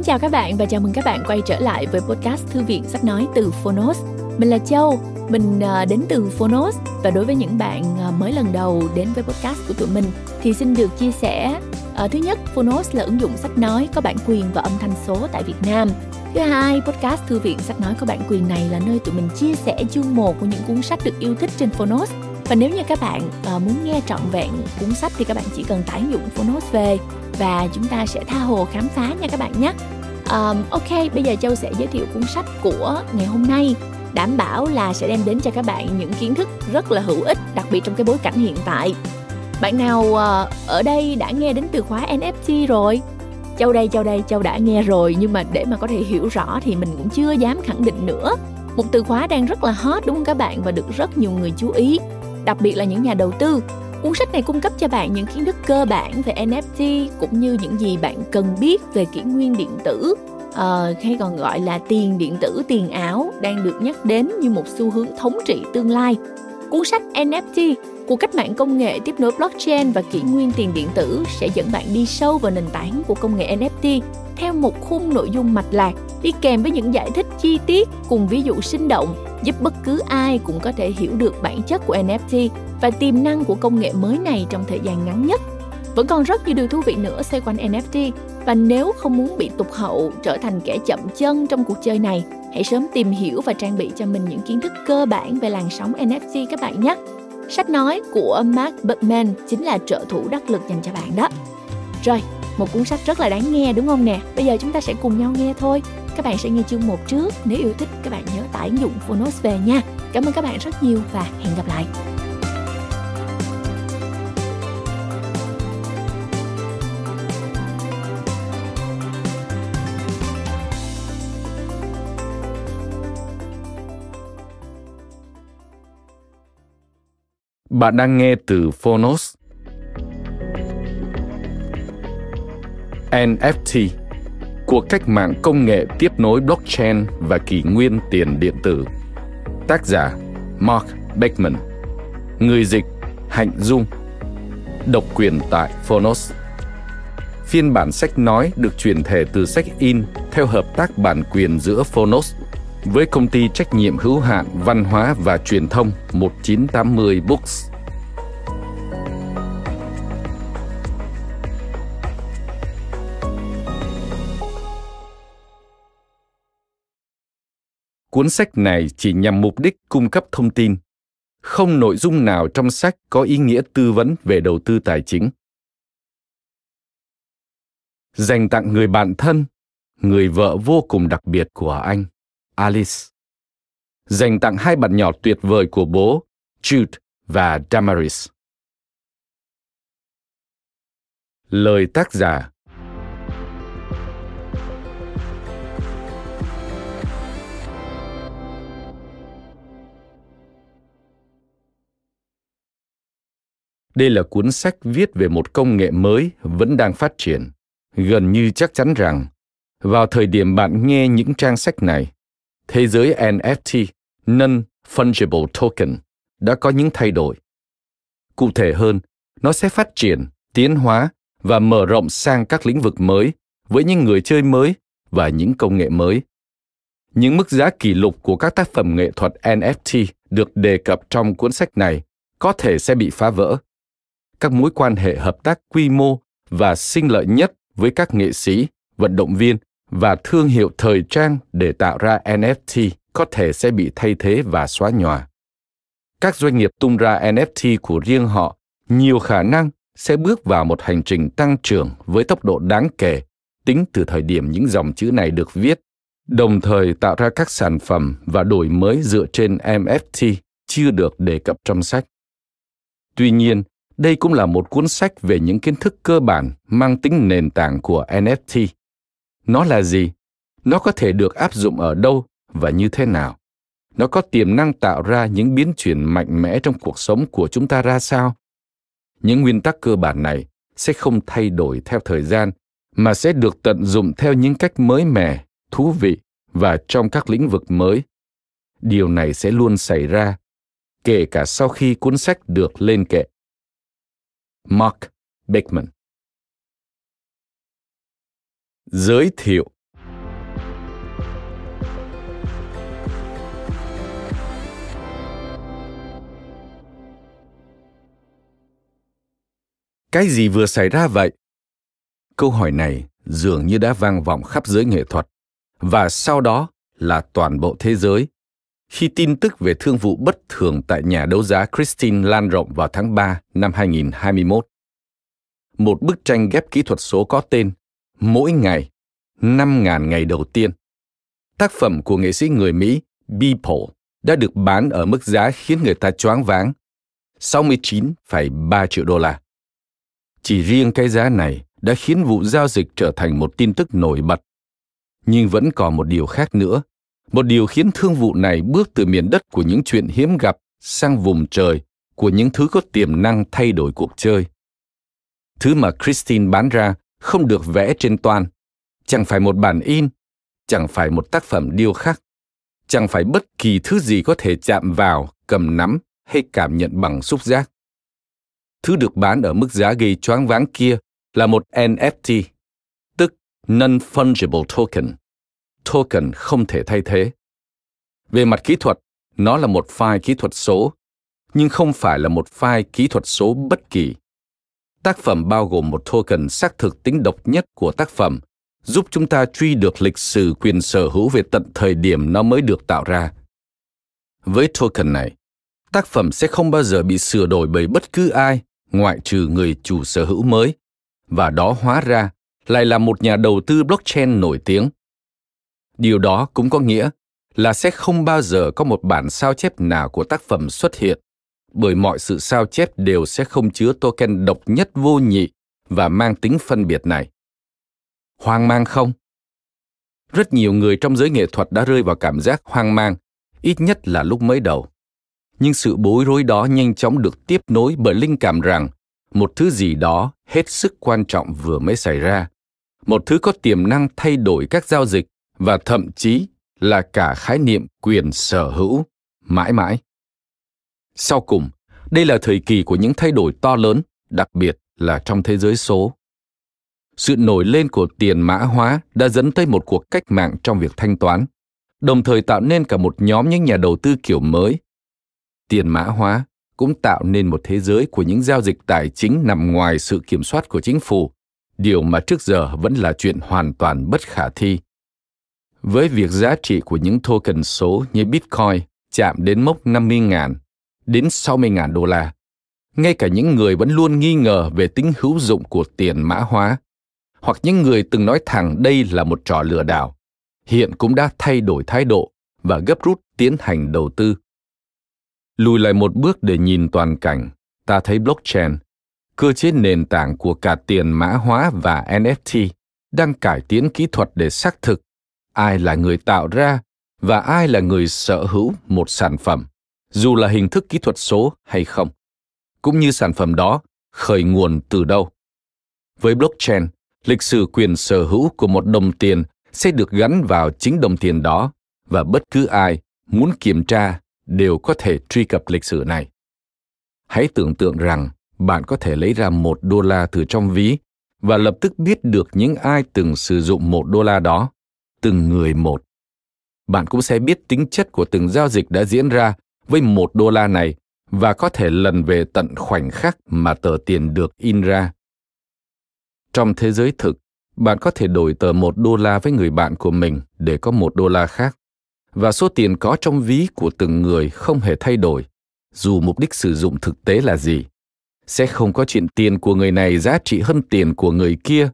Xin chào các bạn và chào mừng các bạn quay trở lại với podcast Thư viện Sách Nói từ Fonos. Mình là Châu, mình đến từ Fonos và đối với những bạn mới lần đầu đến với podcast của tụi mình thì xin được chia sẻ. Thứ nhất, Fonos là ứng dụng sách nói có bản quyền và âm thanh số tại Việt Nam. Thứ hai, podcast Thư viện Sách Nói có bản quyền này là nơi tụi mình chia sẻ chương 1 của những cuốn sách được yêu thích trên Fonos. Và nếu như các bạn muốn nghe trọn vẹn cuốn sách thì các bạn chỉ cần tải dụng Fonos về và chúng ta sẽ tha hồ khám phá nha các bạn nhé. Ok, bây giờ Châu sẽ giới thiệu cuốn sách của ngày hôm nay. Đảm bảo là sẽ đem đến cho các bạn những kiến thức rất là hữu ích, đặc biệt trong cái bối cảnh hiện tại. Bạn nào ở đây đã nghe đến từ khóa NFT rồi? Châu đã nghe rồi, nhưng mà để mà có thể hiểu rõ thì mình cũng chưa dám khẳng định nữa. Một từ khóa đang rất là hot đúng không các bạn, và được rất nhiều người chú ý, đặc biệt là những nhà đầu tư. Cuốn sách này cung cấp cho bạn những kiến thức cơ bản về NFT cũng như những gì bạn cần biết về kỷ nguyên điện tử, hay còn gọi là tiền điện tử, tiền ảo, đang được nhắc đến như một xu hướng thống trị tương lai. Cuốn sách NFT của cách mạng công nghệ tiếp nối blockchain và kỷ nguyên tiền điện tử sẽ dẫn bạn đi sâu vào nền tảng của công nghệ NFT theo một khung nội dung mạch lạc, đi kèm với những giải thích chi tiết cùng ví dụ sinh động, giúp bất cứ ai cũng có thể hiểu được bản chất của NFT và tiềm năng của công nghệ mới này trong thời gian ngắn nhất. Vẫn còn rất nhiều điều thú vị nữa xoay quanh NFT, và nếu không muốn bị tụt hậu, trở thành kẻ chậm chân trong cuộc chơi này, hãy sớm tìm hiểu và trang bị cho mình những kiến thức cơ bản về làn sóng NFT các bạn nhé. Sách nói của Mark Beckman chính là trợ thủ đắc lực dành cho bạn đó. Rồi, một cuốn sách rất là đáng nghe đúng không nè? Bây giờ chúng ta sẽ cùng nhau nghe thôi. Các bạn sẽ nghe chương 1 trước. Nếu yêu thích, các bạn nhớ tải ứng dụng Fonos về nha. Cảm ơn các bạn rất nhiều và hẹn gặp lại. Bạn đang nghe từ Fonos. NFT, cuộc cách mạng công nghệ tiếp nối blockchain và kỷ nguyên tiền điện tử. Tác giả Mark Beckman. Người dịch Hạnh Dung. Độc quyền tại Fonos. Phiên bản sách nói được chuyển thể từ sách in theo hợp tác bản quyền giữa Fonos với công ty trách nhiệm hữu hạn văn hóa và truyền thông 1980 Books. Cuốn sách này chỉ nhằm mục đích cung cấp thông tin. Không nội dung nào trong sách có ý nghĩa tư vấn về đầu tư tài chính. Dành tặng người bạn thân, người vợ vô cùng đặc biệt của anh, Alice. Dành tặng hai bạn nhỏ tuyệt vời của bố, Jude và Damaris. Lời tác giả. Đây là cuốn sách viết về một công nghệ mới vẫn đang phát triển. Gần như chắc chắn rằng, vào thời điểm bạn nghe những trang sách này, thế giới NFT, Non-Fungible Token, đã có những thay đổi. Cụ thể hơn, nó sẽ phát triển, tiến hóa và mở rộng sang các lĩnh vực mới với những người chơi mới và những công nghệ mới. Những mức giá kỷ lục của các tác phẩm nghệ thuật NFT được đề cập trong cuốn sách này có thể sẽ bị phá vỡ. Các mối quan hệ hợp tác quy mô và sinh lợi nhất với các nghệ sĩ, vận động viên và thương hiệu thời trang để tạo ra NFT có thể sẽ bị thay thế và xóa nhòa. Các doanh nghiệp tung ra NFT của riêng họ nhiều khả năng sẽ bước vào một hành trình tăng trưởng với tốc độ đáng kể tính từ thời điểm những dòng chữ này được viết, đồng thời tạo ra các sản phẩm và đổi mới dựa trên NFT chưa được đề cập trong sách. Tuy nhiên, đây cũng là một cuốn sách về những kiến thức cơ bản mang tính nền tảng của NFT. Nó là gì? Nó có thể được áp dụng ở đâu và như thế nào? Nó có tiềm năng tạo ra những biến chuyển mạnh mẽ trong cuộc sống của chúng ta ra sao? Những nguyên tắc cơ bản này sẽ không thay đổi theo thời gian, mà sẽ được tận dụng theo những cách mới mẻ, thú vị và trong các lĩnh vực mới. Điều này sẽ luôn xảy ra, kể cả sau khi cuốn sách được lên kệ. Mark Beckman. Giới thiệu. Cái gì vừa xảy ra vậy? Câu hỏi này dường như đã vang vọng khắp giới nghệ thuật, và sau đó là toàn bộ thế giới, khi tin tức về thương vụ bất thường tại nhà đấu giá Christie lan rộng vào tháng 3 năm 2021. Một bức tranh ghép kỹ thuật số có tên Mỗi ngày, 5.000 ngày đầu tiên, tác phẩm của nghệ sĩ người Mỹ Beeple đã được bán ở mức giá khiến người ta choáng váng, 69,3 triệu đô la. Chỉ riêng cái giá này đã khiến vụ giao dịch trở thành một tin tức nổi bật. Nhưng vẫn còn một điều khác nữa, một điều khiến thương vụ này bước từ miền đất của những chuyện hiếm gặp sang vùng trời của những thứ có tiềm năng thay đổi cuộc chơi. Thứ mà Christie bán ra không được vẽ trên toan, chẳng phải một bản in, chẳng phải một tác phẩm điêu khắc, chẳng phải bất kỳ thứ gì có thể chạm vào, cầm nắm hay cảm nhận bằng xúc giác. Thứ được bán ở mức giá gây choáng váng kia là một NFT, tức Non-Fungible Token, token không thể thay thế. Về mặt kỹ thuật, nó là một file kỹ thuật số, nhưng không phải là một file kỹ thuật số bất kỳ. Tác phẩm bao gồm một token xác thực tính độc nhất của tác phẩm, giúp chúng ta truy được lịch sử quyền sở hữu về tận thời điểm nó mới được tạo ra. Với token này, tác phẩm sẽ không bao giờ bị sửa đổi bởi bất cứ ai ngoại trừ người chủ sở hữu mới, và đó hóa ra lại là một nhà đầu tư blockchain nổi tiếng. Điều đó cũng có nghĩa là sẽ không bao giờ có một bản sao chép nào của tác phẩm xuất hiện, bởi mọi sự sao chép đều sẽ không chứa token độc nhất vô nhị và mang tính phân biệt này. Hoang mang không? Rất nhiều người trong giới nghệ thuật đã rơi vào cảm giác hoang mang, ít nhất là lúc mới đầu. Nhưng sự bối rối đó nhanh chóng được tiếp nối bởi linh cảm rằng một thứ gì đó hết sức quan trọng vừa mới xảy ra, một thứ có tiềm năng thay đổi các giao dịch và thậm chí là cả khái niệm quyền sở hữu mãi mãi. Sau cùng, đây là thời kỳ của những thay đổi to lớn, đặc biệt là trong thế giới số. Sự nổi lên của tiền mã hóa đã dẫn tới một cuộc cách mạng trong việc thanh toán, đồng thời tạo nên cả một nhóm những nhà đầu tư kiểu mới. Tiền mã hóa cũng tạo nên một thế giới của những giao dịch tài chính nằm ngoài sự kiểm soát của chính phủ, điều mà trước giờ vẫn là chuyện hoàn toàn bất khả thi. Với việc giá trị của những token số như Bitcoin chạm đến mốc 50.000 đến 60.000 đô la, ngay cả những người vẫn luôn nghi ngờ về tính hữu dụng của tiền mã hóa, hoặc những người từng nói thẳng đây là một trò lừa đảo, hiện cũng đã thay đổi thái độ và gấp rút tiến hành đầu tư. Lùi lại một bước để nhìn toàn cảnh, ta thấy blockchain, cơ chế nền tảng của cả tiền mã hóa và NFT, đang cải tiến kỹ thuật để xác thực ai là người tạo ra và ai là người sở hữu một sản phẩm, dù là hình thức kỹ thuật số hay không, cũng như sản phẩm đó khởi nguồn từ đâu. Với blockchain, lịch sử quyền sở hữu của một đồng tiền sẽ được gắn vào chính đồng tiền đó, và bất cứ ai muốn kiểm tra đều có thể truy cập lịch sử này. Hãy tưởng tượng rằng bạn có thể lấy ra $1 từ trong ví và lập tức biết được những ai từng sử dụng $1 đó, từng người một. Bạn cũng sẽ biết tính chất của từng giao dịch đã diễn ra với $1 này và có thể lần về tận khoảnh khắc mà tờ tiền được in ra. Trong thế giới thực, bạn có thể đổi tờ $1 với người bạn của mình để có $1 khác, và số tiền có trong ví của từng người không hề thay đổi, dù mục đích sử dụng thực tế là gì. Sẽ không có chuyện tiền của người này giá trị hơn tiền của người kia.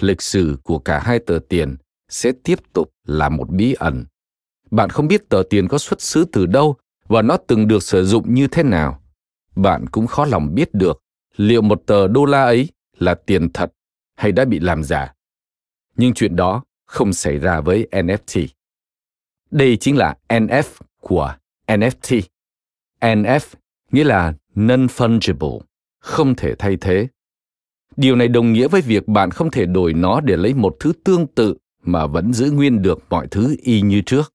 Lịch sử của cả hai tờ tiền sẽ tiếp tục là một bí ẩn. Bạn không biết tờ tiền có xuất xứ từ đâu và nó từng được sử dụng như thế nào. Bạn cũng khó lòng biết được liệu một tờ $1 ấy là tiền thật hay đã bị làm giả. Nhưng chuyện đó không xảy ra với NFT. Đây chính là NF của NFT. NF nghĩa là non-fungible, không thể thay thế. Điều này đồng nghĩa với việc bạn không thể đổi nó để lấy một thứ tương tự mà vẫn giữ nguyên được mọi thứ y như trước.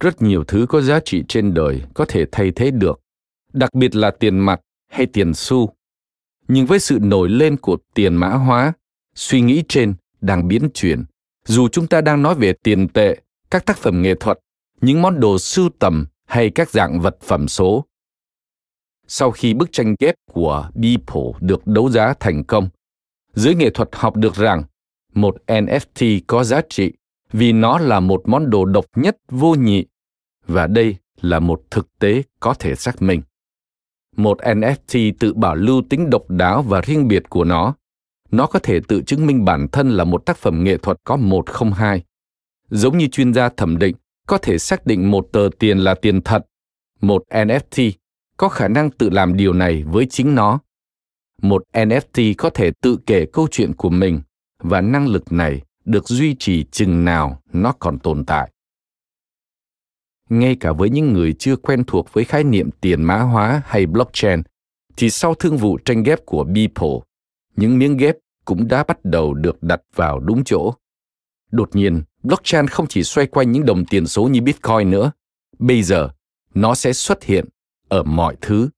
Rất nhiều thứ có giá trị trên đời có thể thay thế được, đặc biệt là tiền mặt hay tiền xu. Nhưng với sự nổi lên của tiền mã hóa, suy nghĩ trên đang biến chuyển. Dù chúng ta đang nói về tiền tệ, các tác phẩm nghệ thuật, những món đồ sưu tầm hay các dạng vật phẩm số. sau khi bức tranh ghép của Beeple được đấu giá thành công. Giới nghệ thuật học được rằng một NFT có giá trị vì nó là một món đồ độc nhất vô nhị, và đây là một thực tế có thể xác minh. Một NFT tự bảo lưu tính độc đáo và riêng biệt của nó. Nó có thể tự chứng minh bản thân là một tác phẩm nghệ thuật có 102. Giống như chuyên gia thẩm định có thể xác định một tờ tiền là tiền thật, một NFT có khả năng tự làm điều này với chính nó. Một NFT có thể tự kể câu chuyện của mình, và năng lực này được duy trì chừng nào nó còn tồn tại. Ngay cả với những người chưa quen thuộc với khái niệm tiền mã hóa hay blockchain, thì sau thương vụ tranh ghép của Beeple, những miếng ghép cũng đã bắt đầu được đặt vào đúng chỗ. Đột nhiên, blockchain không chỉ xoay quanh những đồng tiền số như Bitcoin nữa. Bây giờ, nó sẽ xuất hiện ở mọi thứ.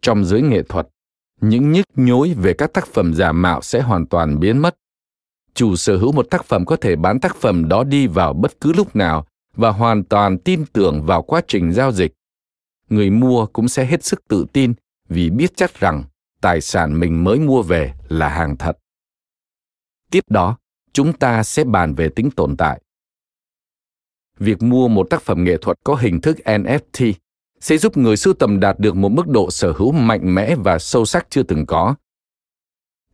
Trong giới nghệ thuật, những nhức nhối về các tác phẩm giả mạo sẽ hoàn toàn biến mất. Chủ sở hữu một tác phẩm có thể bán tác phẩm đó đi vào bất cứ lúc nào và hoàn toàn tin tưởng vào quá trình giao dịch. Người mua cũng sẽ hết sức tự tin vì biết chắc rằng tài sản mình mới mua về là hàng thật. Tiếp đó, chúng ta sẽ bàn về tính tồn tại. Việc mua một tác phẩm nghệ thuật có hình thức NFT sẽ giúp người sưu tầm đạt được một mức độ sở hữu mạnh mẽ và sâu sắc chưa từng có.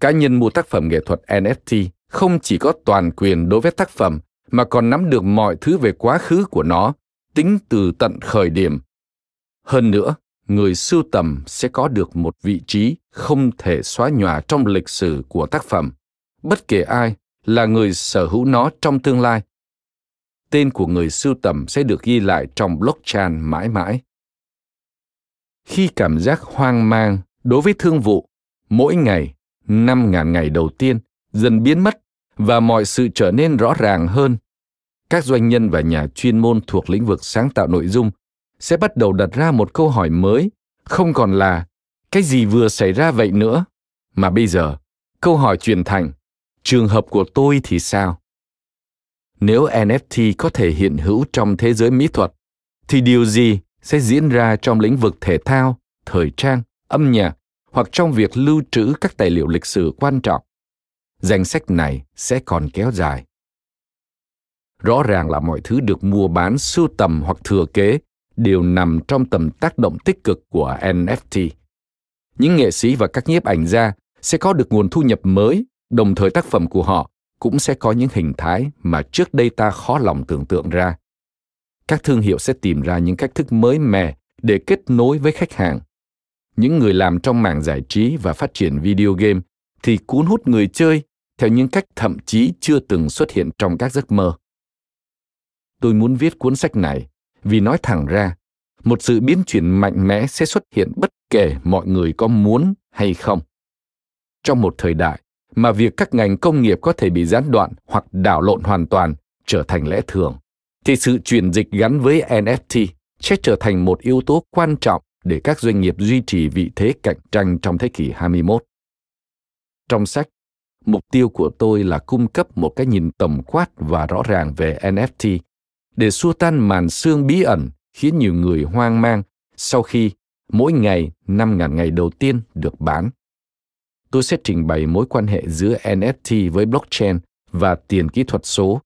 Cá nhân mua tác phẩm nghệ thuật NFT không chỉ có toàn quyền đối với tác phẩm, mà còn nắm được mọi thứ về quá khứ của nó, tính từ tận khởi điểm. Hơn nữa, người sưu tầm sẽ có được một vị trí không thể xóa nhòa trong lịch sử của tác phẩm, bất kể ai là người sở hữu nó trong tương lai. Tên của người sưu tầm sẽ được ghi lại trong blockchain mãi mãi. Khi cảm giác hoang mang đối với thương vụ, mỗi ngày, 5.000 ngày đầu tiên dần biến mất và mọi sự trở nên rõ ràng hơn. Các doanh nhân và nhà chuyên môn thuộc lĩnh vực sáng tạo nội dung sẽ bắt đầu đặt ra một câu hỏi mới, không còn là cái gì vừa xảy ra vậy nữa, mà bây giờ, câu hỏi chuyển thành trường hợp của tôi thì sao? Nếu NFT có thể hiện hữu trong thế giới mỹ thuật, thì điều gì sẽ diễn ra trong lĩnh vực thể thao, thời trang, âm nhạc hoặc trong việc lưu trữ các tài liệu lịch sử quan trọng? Danh sách này sẽ còn kéo dài. Rõ ràng là mọi thứ được mua bán, sưu tầm hoặc thừa kế đều nằm trong tầm tác động tích cực của NFT. Những nghệ sĩ và các nhiếp ảnh gia sẽ có được nguồn thu nhập mới, đồng thời tác phẩm của họ cũng sẽ có những hình thái mà trước đây ta khó lòng tưởng tượng ra. Các thương hiệu sẽ tìm ra những cách thức mới mẻ để kết nối với khách hàng. Những người làm trong mảng giải trí và phát triển video game thì cuốn hút người chơi theo những cách thậm chí chưa từng xuất hiện trong các giấc mơ. Tôi muốn viết cuốn sách này vì nói thẳng ra, một sự biến chuyển mạnh mẽ sẽ xuất hiện bất kể mọi người có muốn hay không. Trong một thời đại mà việc các ngành công nghiệp có thể bị gián đoạn hoặc đảo lộn hoàn toàn trở thành lẽ thường, thì sự chuyển dịch gắn với NFT sẽ trở thành một yếu tố quan trọng để các doanh nghiệp duy trì vị thế cạnh tranh trong thế kỷ 21. Trong sách, mục tiêu của tôi là cung cấp một cái nhìn tổng quát và rõ ràng về NFT để xua tan màn sương bí ẩn khiến nhiều người hoang mang sau khi mỗi ngày 5.000 ngày đầu tiên được bán. Tôi sẽ trình bày mối quan hệ giữa NFT với blockchain và tiền kỹ thuật số,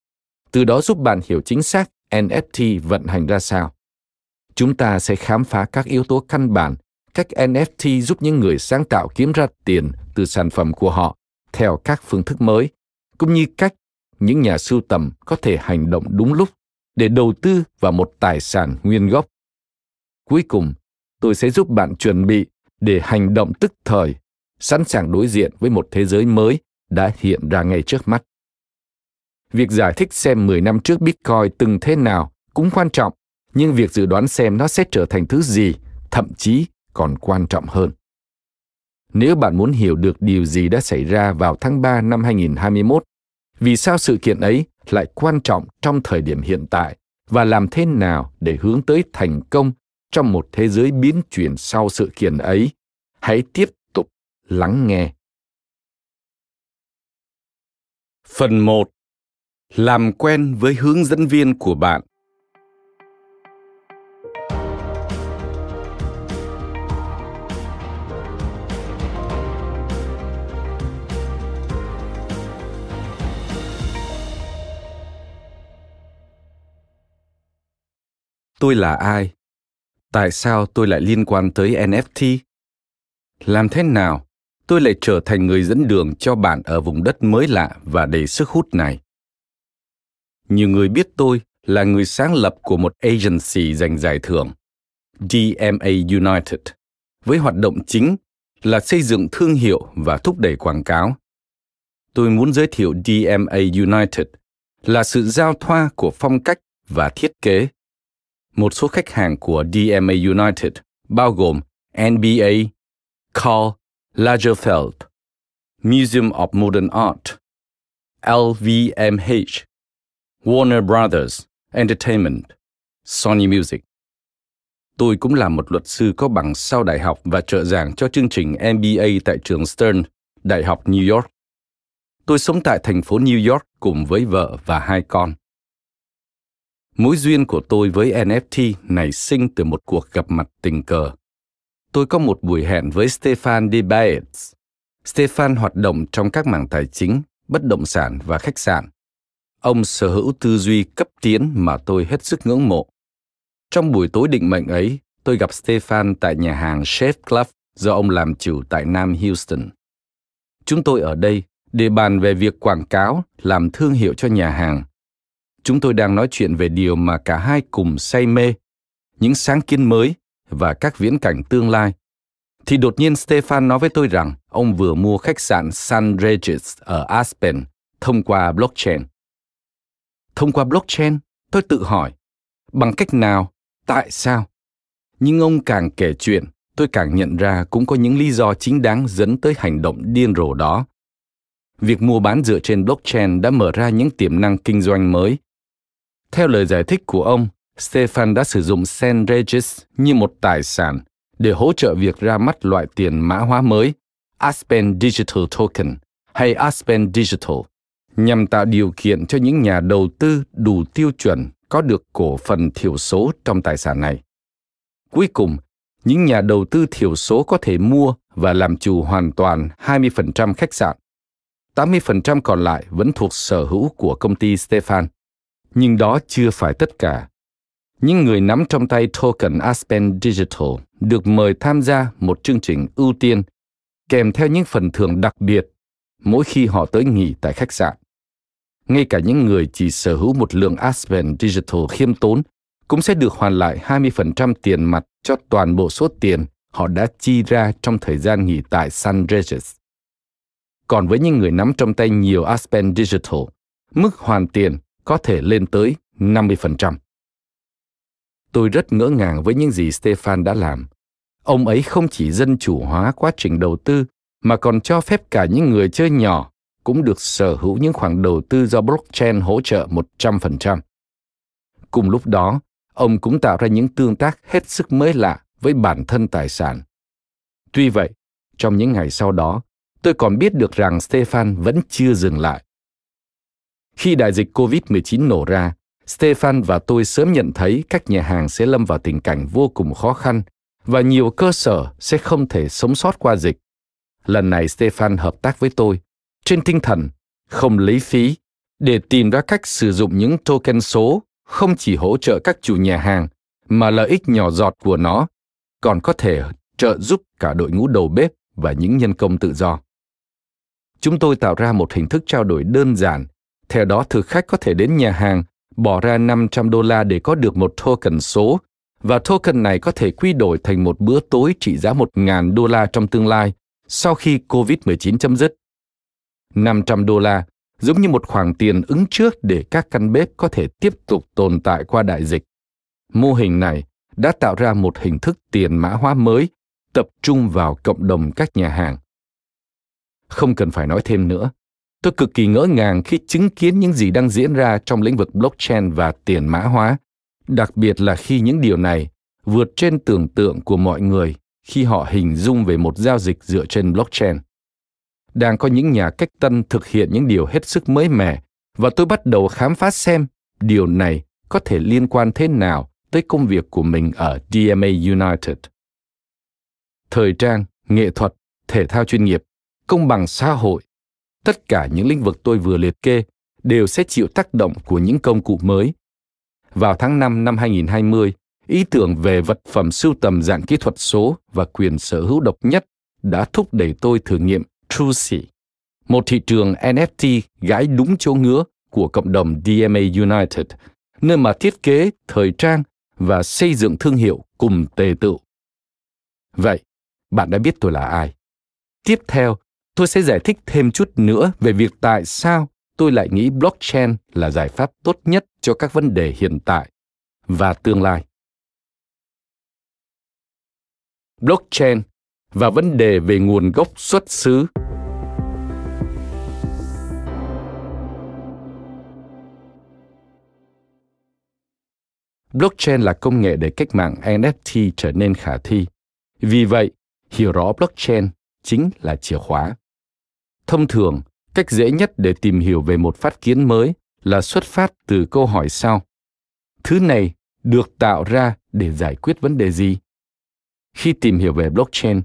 từ đó giúp bạn hiểu chính xác NFT vận hành ra sao. Chúng ta sẽ khám phá các yếu tố căn bản, cách NFT giúp những người sáng tạo kiếm ra tiền từ sản phẩm của họ theo các phương thức mới, cũng như cách những nhà sưu tầm có thể hành động đúng lúc để đầu tư vào một tài sản nguyên gốc. Cuối cùng, tôi sẽ giúp bạn chuẩn bị để hành động tức thời, sẵn sàng đối diện với một thế giới mới đã hiện ra ngay trước mắt. Việc giải thích xem 10 năm trước Bitcoin từng thế nào cũng quan trọng, nhưng việc dự đoán xem nó sẽ trở thành thứ gì thậm chí còn quan trọng hơn. Nếu bạn muốn hiểu được điều gì đã xảy ra vào tháng 3 năm 2021, vì sao sự kiện ấy lại quan trọng trong thời điểm hiện tại và làm thế nào để hướng tới thành công trong một thế giới biến chuyển sau sự kiện ấy, hãy tiếp tục lắng nghe. Phần 1. Làm quen với hướng dẫn viên của bạn. tôi là ai? Tại sao tôi lại liên quan tới NFT? Làm thế nào tôi lại trở thành người dẫn đường cho bạn ở vùng đất mới lạ và đầy sức hút này? Nhiều người biết tôi là người sáng lập của một agency giành giải thưởng, DMA United, với hoạt động chính là xây dựng thương hiệu và thúc đẩy quảng cáo. Tôi muốn giới thiệu DMA United là sự giao thoa của phong cách và thiết kế. Một số khách hàng của DMA United bao gồm NBA, Karl Lagerfeld, Museum of Modern Art, LVMH, Warner Brothers Entertainment, Sony Music. Tôi cũng là một luật sư có bằng sau đại học và trợ giảng cho chương trình MBA tại trường Stern, Đại học New York. Tôi sống tại thành phố New York cùng với vợ và hai con. Mối duyên của tôi với NFT nảy sinh từ một cuộc gặp mặt tình cờ. Tôi có một buổi hẹn với Stefan de Büyens. Stefan hoạt động trong các mảng tài chính, bất động sản và khách sạn. Ông sở hữu tư duy cấp tiến mà tôi hết sức ngưỡng mộ. Trong buổi tối định mệnh ấy, tôi gặp Stefan tại nhà hàng Chef Club do ông làm chủ tại Nam Houston. Chúng tôi ở đây để bàn về việc quảng cáo, làm thương hiệu cho nhà hàng. Chúng tôi đang nói chuyện về điều mà cả hai cùng say mê, những sáng kiến mới và các viễn cảnh tương lai. Thì đột nhiên Stefan nói với tôi rằng ông vừa mua khách sạn St. Regis ở Aspen thông qua blockchain. Thông qua blockchain, tôi tự hỏi, bằng cách nào, tại sao? Nhưng ông càng kể chuyện, tôi càng nhận ra cũng có những lý do chính đáng dẫn tới hành động điên rồ đó. Việc mua bán dựa trên blockchain đã mở ra những tiềm năng kinh doanh mới. Theo lời giải thích của ông, Stefan đã sử dụng St. Regis như một tài sản để hỗ trợ việc ra mắt loại tiền mã hóa mới, Aspen Digital Token hay Aspen Digital, nhằm tạo điều kiện cho những nhà đầu tư đủ tiêu chuẩn có được cổ phần thiểu số trong tài sản này. Cuối cùng, những nhà đầu tư thiểu số có thể mua và làm chủ hoàn toàn 20% khách sạn. 80% còn lại vẫn thuộc sở hữu của công ty Stefan. Nhưng đó chưa phải tất cả. Những người nắm trong tay token Aspen Digital được mời tham gia một chương trình ưu tiên kèm theo những phần thưởng đặc biệt mỗi khi họ tới nghỉ tại khách sạn. Ngay cả những người chỉ sở hữu một lượng Aspen Digital khiêm tốn cũng sẽ được hoàn lại 20% tiền mặt cho toàn bộ số tiền họ đã chi ra trong thời gian nghỉ tại St. Regis. Còn với những người nắm trong tay nhiều Aspen Digital, mức hoàn tiền có thể lên tới 50%. Tôi rất ngỡ ngàng với những gì Stefan đã làm. Ông ấy không chỉ dân chủ hóa quá trình đầu tư, mà còn cho phép cả những người chơi nhỏ cũng được sở hữu những khoản đầu tư do blockchain hỗ trợ 100%. Cùng lúc đó, ông cũng tạo ra những tương tác hết sức mới lạ với bản thân tài sản. Tuy vậy, trong những ngày sau đó, tôi còn biết được rằng Stefan vẫn chưa dừng lại. Khi đại dịch COVID-19 nổ ra, Stefan và tôi sớm nhận thấy các nhà hàng sẽ lâm vào tình cảnh vô cùng khó khăn và nhiều cơ sở sẽ không thể sống sót qua dịch. Lần này Stefan hợp tác với tôi, trên tinh thần không lấy phí, để tìm ra cách sử dụng những token số không chỉ hỗ trợ các chủ nhà hàng mà lợi ích nhỏ giọt của nó còn có thể trợ giúp cả đội ngũ đầu bếp và những nhân công tự do. Chúng tôi tạo ra một hình thức trao đổi đơn giản, theo đó thực khách có thể đến nhà hàng, bỏ ra $500 để có được một token số, và token này có thể quy đổi thành một bữa tối trị giá $1.000 trong tương lai sau khi COVID-19 chấm dứt. $500 giống như một khoản tiền ứng trước để các căn bếp có thể tiếp tục tồn tại qua đại dịch. Mô hình này đã tạo ra một hình thức tiền mã hóa mới tập trung vào cộng đồng các nhà hàng. Không cần phải nói thêm nữa, tôi cực kỳ ngỡ ngàng khi chứng kiến những gì đang diễn ra trong lĩnh vực blockchain và tiền mã hóa, đặc biệt là khi những điều này vượt trên tưởng tượng của mọi người khi họ hình dung về một giao dịch dựa trên blockchain. Đang có những nhà cách tân thực hiện những điều hết sức mới mẻ, và tôi bắt đầu khám phá xem điều này có thể liên quan thế nào tới công việc của mình ở DMA United. Thời trang, nghệ thuật, thể thao chuyên nghiệp, công bằng xã hội, tất cả những lĩnh vực tôi vừa liệt kê đều sẽ chịu tác động của những công cụ mới. Vào tháng 5 năm 2020, Ý tưởng về vật phẩm sưu tầm dạng kỹ thuật số và quyền sở hữu độc nhất đã thúc đẩy tôi thử nghiệm Trucy, một thị trường NFT gãi đúng chỗ ngứa của cộng đồng DMA United, nơi mà thiết kế, thời trang và xây dựng thương hiệu cùng tề tựu. Vậy, bạn đã biết tôi là ai. Tiếp theo, tôi sẽ giải thích thêm chút nữa về việc tại sao tôi lại nghĩ blockchain là giải pháp tốt nhất cho các vấn đề hiện tại và tương lai. Blockchain và vấn đề về nguồn gốc xuất xứ. Blockchain là công nghệ để cách mạng NFT trở nên khả thi. Vì vậy, hiểu rõ blockchain chính là chìa khóa. Thông thường, cách dễ nhất để tìm hiểu về một phát kiến mới là xuất phát từ câu hỏi sau. Thứ này được tạo ra để giải quyết vấn đề gì? Khi tìm hiểu về blockchain,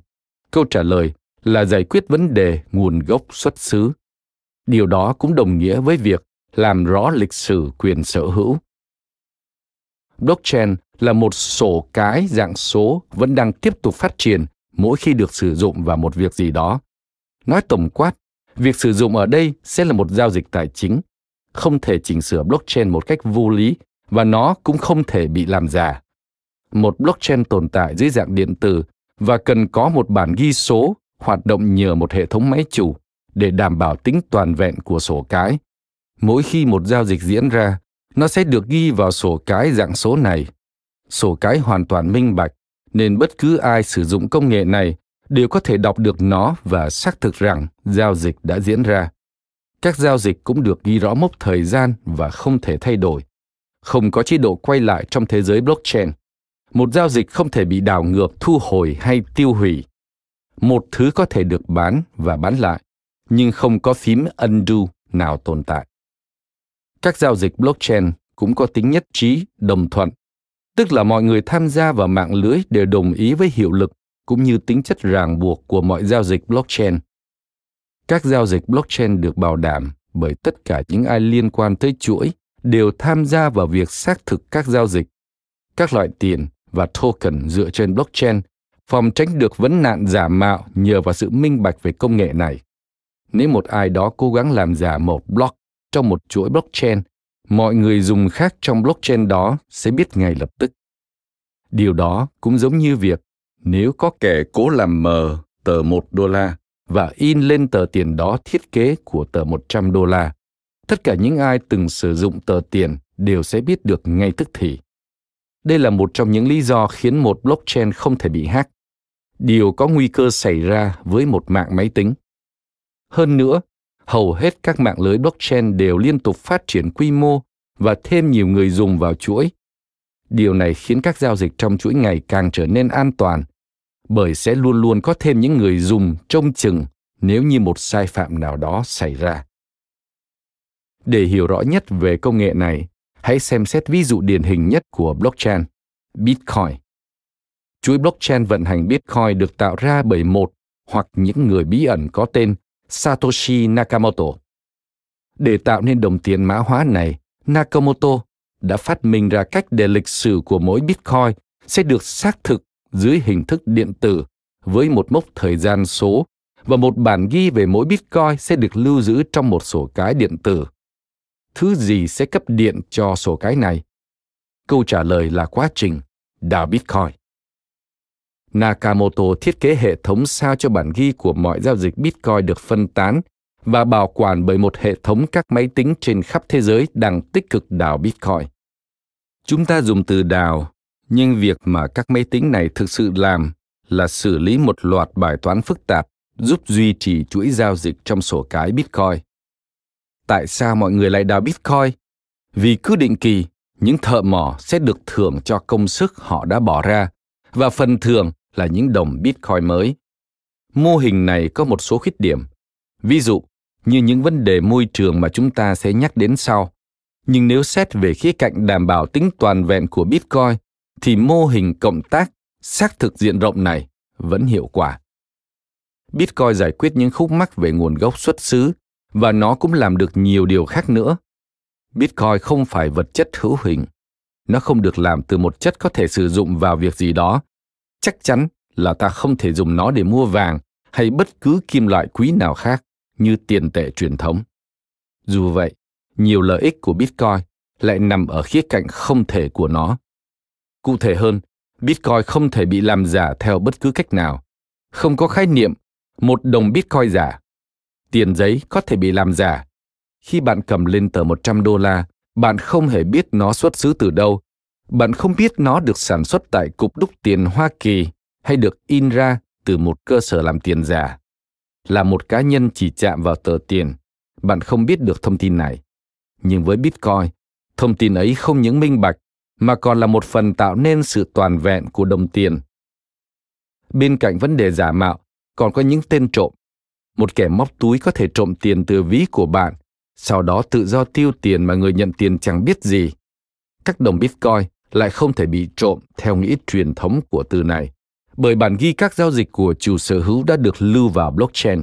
câu trả lời là giải quyết vấn đề nguồn gốc xuất xứ. Điều đó cũng đồng nghĩa với việc làm rõ lịch sử quyền sở hữu. Blockchain là một sổ cái dạng số vẫn đang tiếp tục phát triển mỗi khi được sử dụng vào một việc gì đó. Nói tổng quát, việc sử dụng ở đây sẽ là một giao dịch tài chính. Không thể chỉnh sửa blockchain một cách vô lý và nó cũng không thể bị làm giả. Một blockchain tồn tại dưới dạng điện tử và cần có một bản ghi số hoạt động nhờ một hệ thống máy chủ để đảm bảo tính toàn vẹn của sổ cái. Mỗi khi một giao dịch diễn ra, nó sẽ được ghi vào sổ cái dạng số này. Sổ cái hoàn toàn minh bạch, nên bất cứ ai sử dụng công nghệ này đều có thể đọc được nó và xác thực rằng giao dịch đã diễn ra. Các giao dịch cũng được ghi rõ mốc thời gian và không thể thay đổi. Không có chế độ quay lại trong thế giới blockchain. Một giao dịch không thể bị đảo ngược, thu hồi hay tiêu hủy. Một thứ có thể được bán và bán lại, nhưng không có phím undo nào tồn tại. Các giao dịch blockchain cũng có tính nhất trí, đồng thuận, tức là mọi người tham gia vào mạng lưới đều đồng ý với hiệu lực cũng như tính chất ràng buộc của mọi giao dịch blockchain. Các giao dịch blockchain được bảo đảm bởi tất cả những ai liên quan tới chuỗi đều tham gia vào việc xác thực các giao dịch. Các loại tiền và token dựa trên blockchain phòng tránh được vấn nạn giả mạo nhờ vào sự minh bạch về công nghệ này. Nếu một ai đó cố gắng làm giả một block trong một chuỗi blockchain, mọi người dùng khác trong blockchain đó sẽ biết ngay lập tức. Điều đó cũng giống như việc nếu có kẻ cố làm mờ tờ $1 và in lên tờ tiền đó thiết kế của tờ $100, tất cả những ai từng sử dụng tờ tiền đều sẽ biết được ngay tức thì. Đây là một trong những lý do khiến một blockchain không thể bị hack, điều có nguy cơ xảy ra với một mạng máy tính. Hơn nữa, hầu hết các mạng lưới blockchain đều liên tục phát triển quy mô và thêm nhiều người dùng vào chuỗi. Điều này khiến các giao dịch trong chuỗi ngày càng trở nên an toàn, bởi sẽ luôn luôn có thêm những người dùng trông chừng nếu như một sai phạm nào đó xảy ra. Để hiểu rõ nhất về công nghệ này, hãy xem xét ví dụ điển hình nhất của blockchain, Bitcoin. Chuỗi blockchain vận hành Bitcoin được tạo ra bởi một hoặc những người bí ẩn có tên Satoshi Nakamoto. Để tạo nên đồng tiền mã hóa này, Nakamoto đã phát minh ra cách để lịch sử của mỗi Bitcoin sẽ được xác thực dưới hình thức điện tử với một mốc thời gian số và một bản ghi về mỗi Bitcoin sẽ được lưu giữ trong một sổ cái điện tử. Thứ gì sẽ cấp điện cho sổ cái này? Câu trả lời là quá trình đào Bitcoin. Nakamoto thiết kế hệ thống sao cho bản ghi của mọi giao dịch Bitcoin được phân tán và bảo quản bởi một hệ thống các máy tính trên khắp thế giới đang tích cực đào Bitcoin. Chúng ta dùng từ đào, nhưng việc mà các máy tính này thực sự làm là xử lý một loạt bài toán phức tạp giúp duy trì chuỗi giao dịch trong sổ cái Bitcoin. Tại sao mọi người lại đào Bitcoin? Vì cứ định kỳ, những thợ mỏ sẽ được thưởng cho công sức họ đã bỏ ra, và phần thưởng là những đồng Bitcoin mới. Mô hình này có một số khuyết điểm, ví dụ như những vấn đề môi trường mà chúng ta sẽ nhắc đến sau. Nhưng nếu xét về khía cạnh đảm bảo tính toàn vẹn của Bitcoin, thì mô hình cộng tác, xác thực diện rộng này vẫn hiệu quả. Bitcoin giải quyết những khúc mắc về nguồn gốc xuất xứ, và nó cũng làm được nhiều điều khác nữa. Bitcoin không phải vật chất hữu hình. Nó không được làm từ một chất có thể sử dụng vào việc gì đó. Chắc chắn là ta không thể dùng nó để mua vàng hay bất cứ kim loại quý nào khác như tiền tệ truyền thống. Dù vậy, nhiều lợi ích của Bitcoin lại nằm ở khía cạnh không thể của nó. Cụ thể hơn, Bitcoin không thể bị làm giả theo bất cứ cách nào. Không có khái niệm một đồng Bitcoin giả. Tiền giấy có thể bị làm giả. Khi bạn cầm lên tờ $100, bạn không hề biết nó xuất xứ từ đâu. Bạn không biết nó được sản xuất tại Cục Đúc Tiền Hoa Kỳ hay được in ra từ một cơ sở làm tiền giả. Là một cá nhân chỉ chạm vào tờ tiền, bạn không biết được thông tin này. Nhưng với Bitcoin, thông tin ấy không những minh bạch, mà còn là một phần tạo nên sự toàn vẹn của đồng tiền. Bên cạnh vấn đề giả mạo, còn có những tên trộm. Một kẻ móc túi có thể trộm tiền từ ví của bạn, sau đó tự do tiêu tiền mà người nhận tiền chẳng biết gì. Các đồng Bitcoin lại không thể bị trộm theo nghĩa truyền thống của từ này, bởi bản ghi các giao dịch của chủ sở hữu đã được lưu vào blockchain.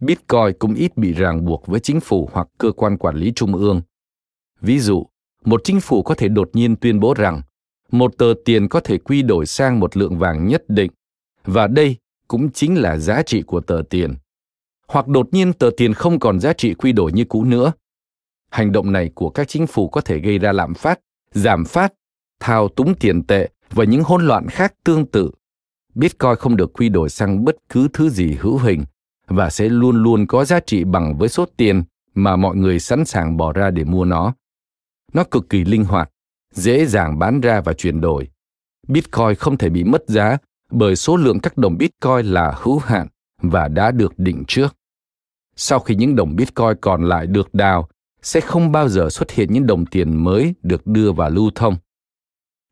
Bitcoin cũng ít bị ràng buộc với chính phủ hoặc cơ quan quản lý trung ương. Ví dụ, một chính phủ có thể đột nhiên tuyên bố rằng một tờ tiền có thể quy đổi sang một lượng vàng nhất định, và đây cũng chính là giá trị của tờ tiền. Hoặc đột nhiên tờ tiền không còn giá trị quy đổi như cũ nữa. Hành động này của các chính phủ có thể gây ra lạm phát, giảm phát, thao túng tiền tệ và những hỗn loạn khác tương tự. Bitcoin không được quy đổi sang bất cứ thứ gì hữu hình và sẽ luôn luôn có giá trị bằng với số tiền mà mọi người sẵn sàng bỏ ra để mua nó. Nó cực kỳ linh hoạt, dễ dàng bán ra và chuyển đổi. Bitcoin không thể bị mất giá bởi số lượng các đồng Bitcoin là hữu hạn và đã được định trước. Sau khi những đồng Bitcoin còn lại được đào, sẽ không bao giờ xuất hiện những đồng tiền mới được đưa vào lưu thông.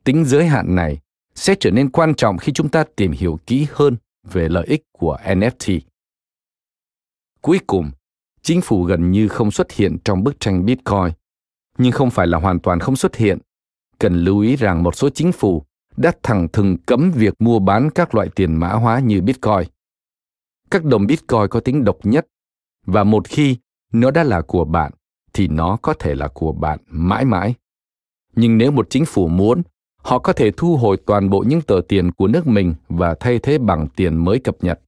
Tính giới hạn này sẽ trở nên quan trọng khi chúng ta tìm hiểu kỹ hơn về lợi ích của NFT. Cuối cùng, chính phủ gần như không xuất hiện trong bức tranh Bitcoin, nhưng không phải là hoàn toàn không xuất hiện. Cần lưu ý rằng một số chính phủ đã thẳng thừng cấm việc mua bán các loại tiền mã hóa như Bitcoin. Các đồng Bitcoin có tính độc nhất, và một khi nó đã là của bạn, thì nó có thể là của bạn mãi mãi. Nhưng nếu một chính phủ muốn, họ có thể thu hồi toàn bộ những tờ tiền của nước mình và thay thế bằng tiền mới cập nhật.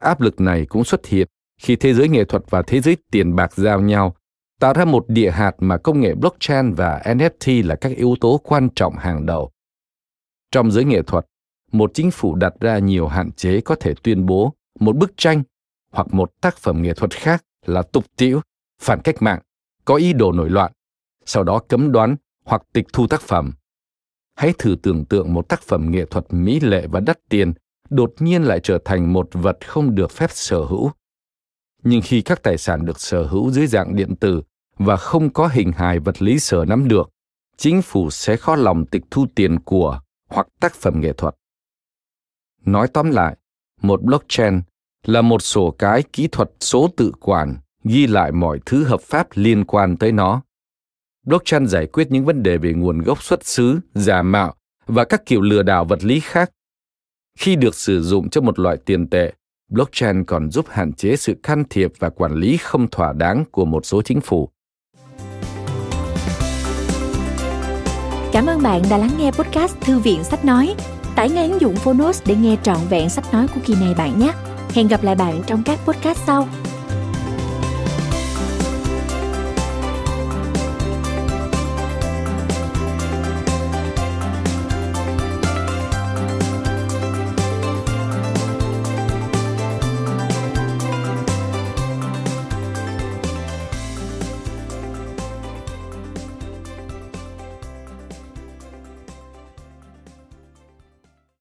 Áp lực này cũng xuất hiện khi thế giới nghệ thuật và thế giới tiền bạc giao nhau, tạo ra một địa hạt mà công nghệ blockchain và NFT là các yếu tố quan trọng hàng đầu. Trong giới nghệ thuật, một chính phủ đặt ra nhiều hạn chế có thể tuyên bố một bức tranh hoặc một tác phẩm nghệ thuật khác là tục tĩu, phản cách mạng, có ý đồ nổi loạn, sau đó cấm đoán hoặc tịch thu tác phẩm. Hãy thử tưởng tượng một tác phẩm nghệ thuật mỹ lệ và đắt tiền đột nhiên lại trở thành một vật không được phép sở hữu. Nhưng khi các tài sản được sở hữu dưới dạng điện tử và không có hình hài vật lý sở nắm được, chính phủ sẽ khó lòng tịch thu tiền của hoặc tác phẩm nghệ thuật. Nói tóm lại, một blockchain là một sổ cái kỹ thuật số tự quản ghi lại mọi thứ hợp pháp liên quan tới nó. Blockchain giải quyết những vấn đề về nguồn gốc xuất xứ, giả mạo và các kiểu lừa đảo vật lý khác. Khi được sử dụng cho một loại tiền tệ, blockchain còn giúp hạn chế sự can thiệp và quản lý không thỏa đáng của một số chính phủ. Cảm ơn bạn đã lắng nghe podcast Thư viện Sách Nói. Tải ngay ứng dụng Fonos để nghe trọn vẹn sách nói của kỳ này bạn nhé. Hẹn gặp lại bạn trong các podcast sau.